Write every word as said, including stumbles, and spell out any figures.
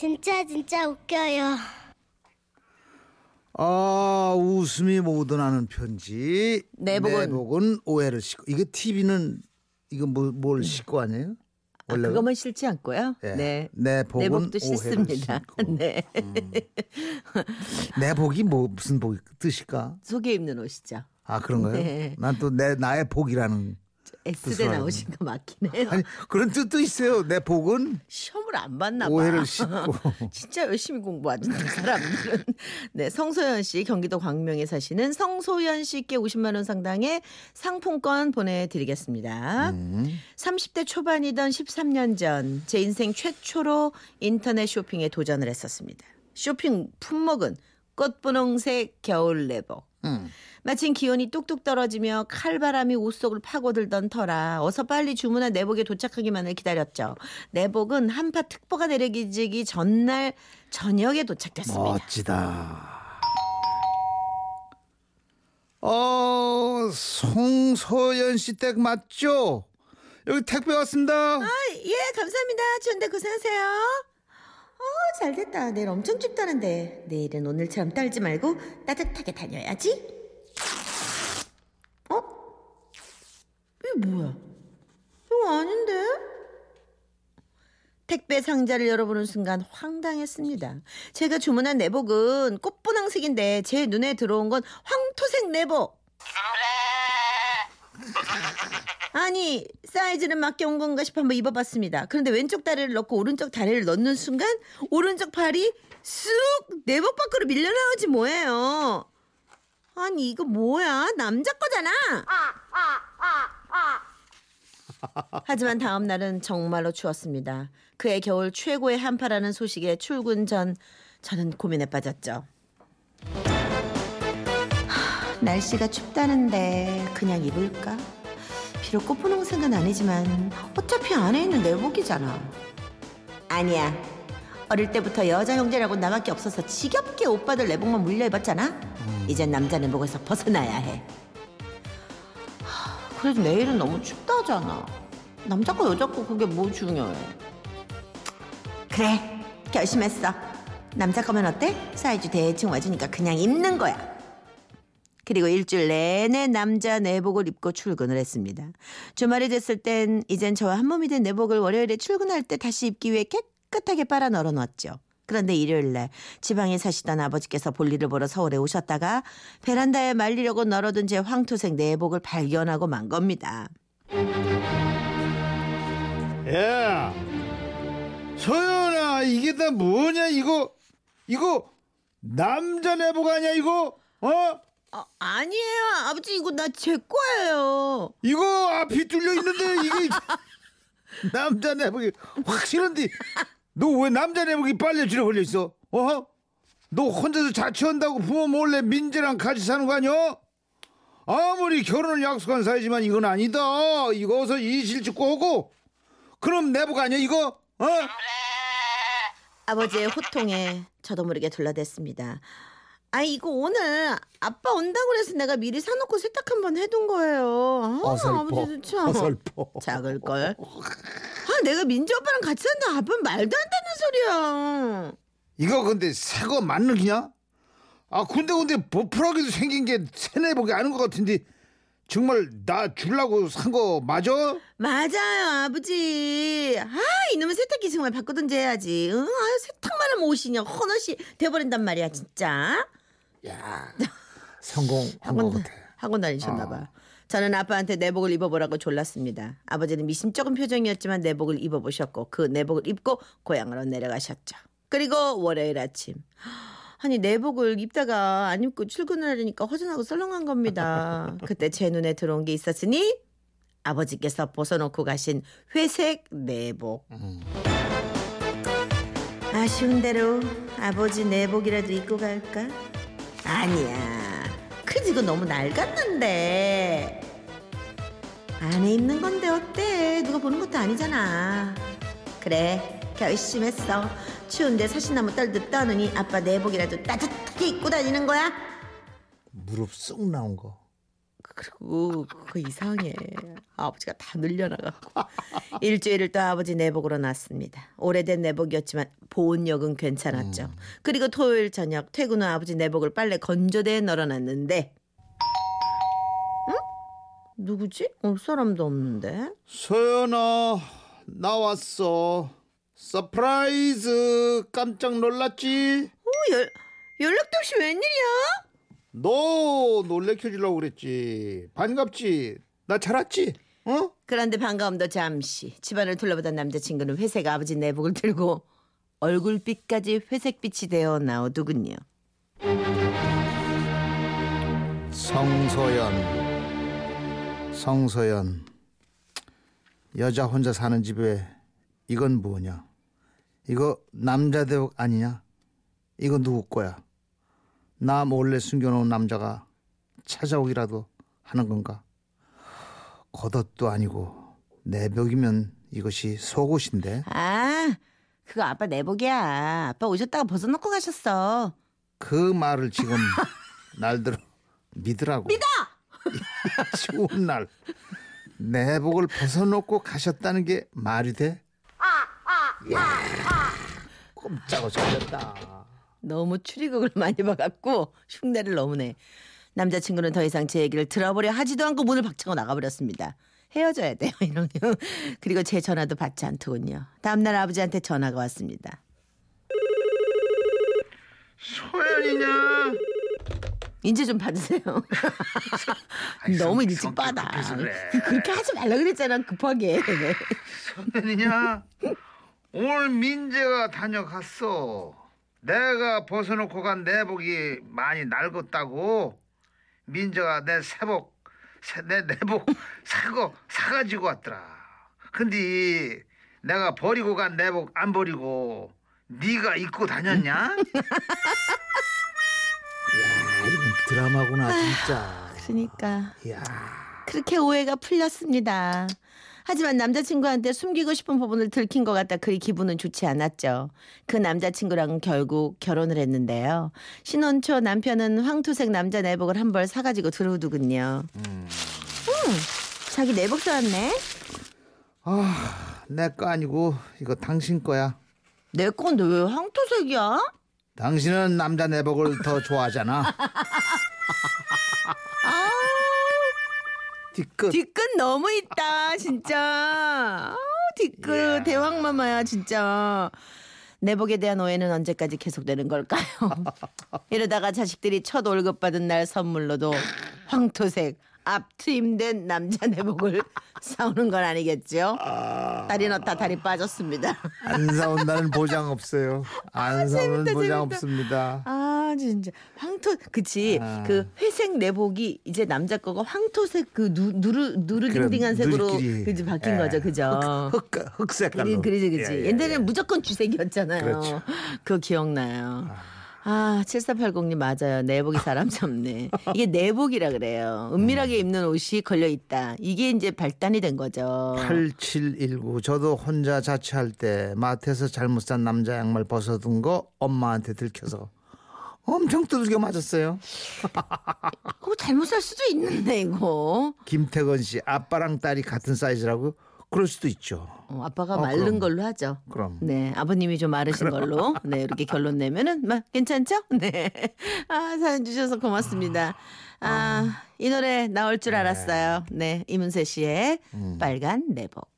진짜 진짜 웃겨요. 아, 웃음이 묻어나는 편지. 내복은, 내복은 오해를 싣고. 이거 티비는 이거 뭐, 뭘 싣고 아니에요? 아, 그거만 싫지 않고요. 네. 네. 내복은 내복도 싫습니다. 네. 음. 내복이 뭐 무슨 복이 뜻일까? 속에 입는 옷이죠. 아, 그런가요? 네. 난 또 내 나의 복이라는. S대 나오신 거 맞긴 해요. 아니, 그런 뜻도 있어요. 내 복은 시험을 안 봤나 봐. 오해를 싣고. 진짜 열심히 공부하던 사람들은. 네, 성소연 씨, 경기도 광명에 사시는 성소연 씨께 오십만 원 상당의 상품권 보내드리겠습니다. 음. 삼십 대 초반이던 십삼 년 전 제 인생 최초로 인터넷 쇼핑에 도전을 했었습니다. 쇼핑 품목은 꽃분홍색 겨울 내복. 음. 마침 기온이 뚝뚝 떨어지며 칼바람이 옷 속을 파고들던 터라 어서 빨리 주문한 내복에 도착하기만을 기다렸죠. 내복은 한파 특보가 내리기 전날 저녁에 도착됐습니다. 멋지다. 어, 송소연 씨 댁 맞죠? 여기 택배 왔습니다. 아, 예, 감사합니다. 추운데 고생하세요. 어, 잘됐다. 내일 엄청 춥다는데 내일은 오늘처럼 떨지 말고 따뜻하게 다녀야지. 어? 이게 뭐야? 이거 아닌데? 택배 상자를 열어보는 순간 황당했습니다. 제가 주문한 내복은 꽃분홍색인데 제 눈에 들어온 건 황토색 내복. 아니, 사이즈는 맞게 온 건가 싶어 한번 입어봤습니다. 그런데 왼쪽 다리를 넣고 오른쪽 다리를 넣는 순간 오른쪽 팔이 쑥 내복 밖으로 밀려나오지 뭐예요. 아니, 이거 뭐야? 남자 거잖아. 하지만 다음 날은 정말로 추웠습니다. 그해 겨울 최고의 한파라는 소식에 출근 전 저는 고민에 빠졌죠. 하, 날씨가 춥다는데 그냥 입을까? 비록 꽃분홍색은 아니지만 어차피 안에 있는 내복이잖아. 아니야. 어릴 때부터 여자 형제라고 나밖에 없어서 지겹게 오빠들 내복만 물려 입었잖아. 음. 이젠 남자 내복에서 벗어나야 해. 하, 그래도 내일은 너무 춥다잖아. 남자 거 여자 거 그게 뭐 중요해. 그래, 결심했어. 남자 거면 어때? 사이즈 대충 와주니까 그냥 입는 거야. 그리고 일주일 내내 남자 내복을 입고 출근을 했습니다. 주말이 됐을 땐 이젠 저와 한몸이 된 내복을 월요일에 출근할 때 다시 입기 위해 깨끗하게 빨아 널어놨죠. 그런데 일요일날 지방에 사시던 아버지께서 볼일을 보러 서울에 오셨다가 베란다에 말리려고 널어둔 제 황토색 내복을 발견하고 만 겁니다. 야, 소연아, 이게 다 뭐냐 이거. 이거 남자 내복 아니야 이거? 어? 아, 아니에요. 아버지, 이거 나 제 거예요. 이거 앞이 뚫려 있는데 이게 남자 내복이 확실한데 너 왜 남자 내복이 빨래줄에 걸려 있어? 어? 너 혼자서 자취한다고 부모 몰래 민재랑 같이 사는 거 아니야? 아무리 결혼을 약속한 사이지만 이건 아니다. 이거 어서 이 실직 꼬고. 그럼 내복 아니야 이거? 어? 아버지의 호통에 저도 모르게 둘러댔습니다. 아, 이거 오늘 아빠 온다고 해서 내가 미리 사놓고 세탁 한번 해둔 거예요. 아, 어설퍼. 아버지도 참. 어설퍼. 작을 걸. 아, 내가 민재 오빠랑 같이 산다. 아빠는 말도 안 되는 소리야. 이거 근데 새거 맞는 기냐? 아, 근데 근데 버프라기도 생긴 게 새내복이 아닌 것 같은데 정말 나 주려고 산 거 맞아? 맞아요, 아버지. 아, 이놈의 세탁기 정말 바꾸든지 해야지. 응, 아, 세탁만 하면 옷이냐 헌옷이 돼버린단 말이야, 진짜. 야, 성공한 것 같아. 하고 다니셨나 봐. 어. 저는 아빠한테 내복을 입어보라고 졸랐습니다. 아버지는 미심쩍은 표정이었지만 내복을 입어보셨고 그 내복을 입고 고향으로 내려가셨죠. 그리고 월요일 아침. 아니, 내복을 입다가 안 입고 출근을 하려니까 허전하고 썰렁한 겁니다. 그때 제 눈에 들어온 게 있었으니 아버지께서 벗어놓고 가신 회색 내복. 음. 아쉬운 대로 아버지 내복이라도 입고 갈까? 아니야. 그지, 이거 너무 낡았는데. 안에 입는 건데 어때? 누가 보는 것도 아니잖아. 그래, 결심했어. 추운데 사시나무 떨듯 떠느니 아빠 내복이라도 따뜻하게 입고 다니는 거야. 무릎 쑥 나온 거. 그리고 그거 이상해. 아버지가 다 늘려나가고 일주일을 또 아버지 내복으로 놨습니다. 오래된 내복이었지만 보온력은 괜찮았죠. 음. 그리고 토요일 저녁 퇴근 후 아버지 내복을 빨래 건조대에 널어놨는데 응? 누구지? 올 사람도 없는데. 소연아 나왔어. 서프라이즈. 깜짝 놀랐지? 오, 열, 연락도 없이 웬일이야? 너 놀래켜주려고 그랬지. 반갑지? 나 잘 왔지? 어? 그런데 반가움도 잠시. 집안을 둘러보던 남자친구는 회색 아버지 내복을 들고 얼굴빛까지 회색빛이 되어 나오더군요. 성소연. 성소연. 여자 혼자 사는 집에 이건 뭐냐? 이거 남자 대복 아니냐? 이거 누구 거야? 나 몰래 숨겨놓은 남자가 찾아오기라도 하는 건가? 겉옷도 아니고 내복이면 이것이 속옷인데. 아, 그거 아빠 내복이야. 아빠 오셨다가 벗어놓고 가셨어. 그 말을 지금 날들어 믿으라고. 믿어! 이 추운 날 내복을 벗어놓고 가셨다는 게 말이 돼? 아, 아, 야, 아, 아. 꼼짝어 잘렸다. 너무 추리극을 많이 봐갖고 흉내를 너무내. 남자친구는 더 이상 제 얘기를 들어보려 하지도 않고 문을 박차고 나가버렸습니다. 헤어져야 돼요 이러면. 그리고 제 전화도 받지 않더군요. 다음날 아버지한테 전화가 왔습니다. 소연이냐? 이제 좀 받으세요. 아니, 너무 일찍 받아. 그래. 그렇게 하지 말라 그랬잖아 급하게. 소연이냐? 오늘 민재가 다녀갔어. 내가 벗어놓고 간 내복이 많이 낡았다고 민재가 내 새복, 새, 내 내복 사고 사가지고 왔더라. 근데 내가 버리고 간 내복 안 버리고 네가 입고 다녔냐? 야, 이건 드라마구나 진짜. 그러니까. 야. 그렇게 오해가 풀렸습니다. 하지만 남자친구한테 숨기고 싶은 부분을 들킨 것 같다 그리 기분은 좋지 않았죠. 그 남자친구랑은 결국 결혼을 했는데요. 신혼 초 남편은 황토색 남자 내복을 한 벌 사가지고 들어오더군요. 음. 음, 자기 내복 사왔네. 아, 내 거 아니고 이거 당신 거야. 내 건데 왜 황토색이야? 당신은 남자 내복을 더 좋아하잖아. 아. 뒤끝. 뒤끝 너무 있다 진짜. 뒤끝 yeah. 대왕마마야 진짜. 내복에 대한 오해는 언제까지 계속되는 걸까요? 이러다가 자식들이 첫 월급 받은 날 선물로도 황토색 앞트임된 남자 내복을 사오는 건 아니겠죠? 아... 다리 넣다 다리 빠졌습니다. 안 사온다는 보장 없어요. 안 아, 사오는 재밌다, 보장 재밌다. 없습니다. 아 진짜 황토 그치. 아... 그 회색 내복이 이제 남자 거가 황토색 그 누, 누르 누르딩딩한 색으로 그지 바뀐 예. 거죠, 그죠? 흑, 흑, 흑색깔로. 그지 그지. 예, 예, 옛날에는 예. 무조건 주색이었잖아요. 그렇죠. 그거 기억나요. 아... 아, 칠사팔공님 맞아요. 내복이 사람 잡네. 이게 내복이라 그래요. 은밀하게 입는 옷이 걸려있다. 이게 이제 발단이 된 거죠. 팔칠일구 저도 혼자 자취할 때 마트에서 잘못 산 남자 양말 벗어둔 거 엄마한테 들켜서 엄청 두들겨 맞았어요. 그거 잘못 살 수도 있는데 이거. 김태근 씨 아빠랑 딸이 같은 사이즈라고? 그럴 수도 있죠. 어, 아빠가 어, 마른 그럼. 걸로 하죠. 그럼. 네, 아버님이 좀 마르신 그럼. 걸로. 네, 이렇게 결론 내면은 막 괜찮죠? 네. 아, 사연 주셔서 고맙습니다. 아, 이 노래 나올 줄 알았어요. 네, 이문세 씨의 음. 빨간 내복.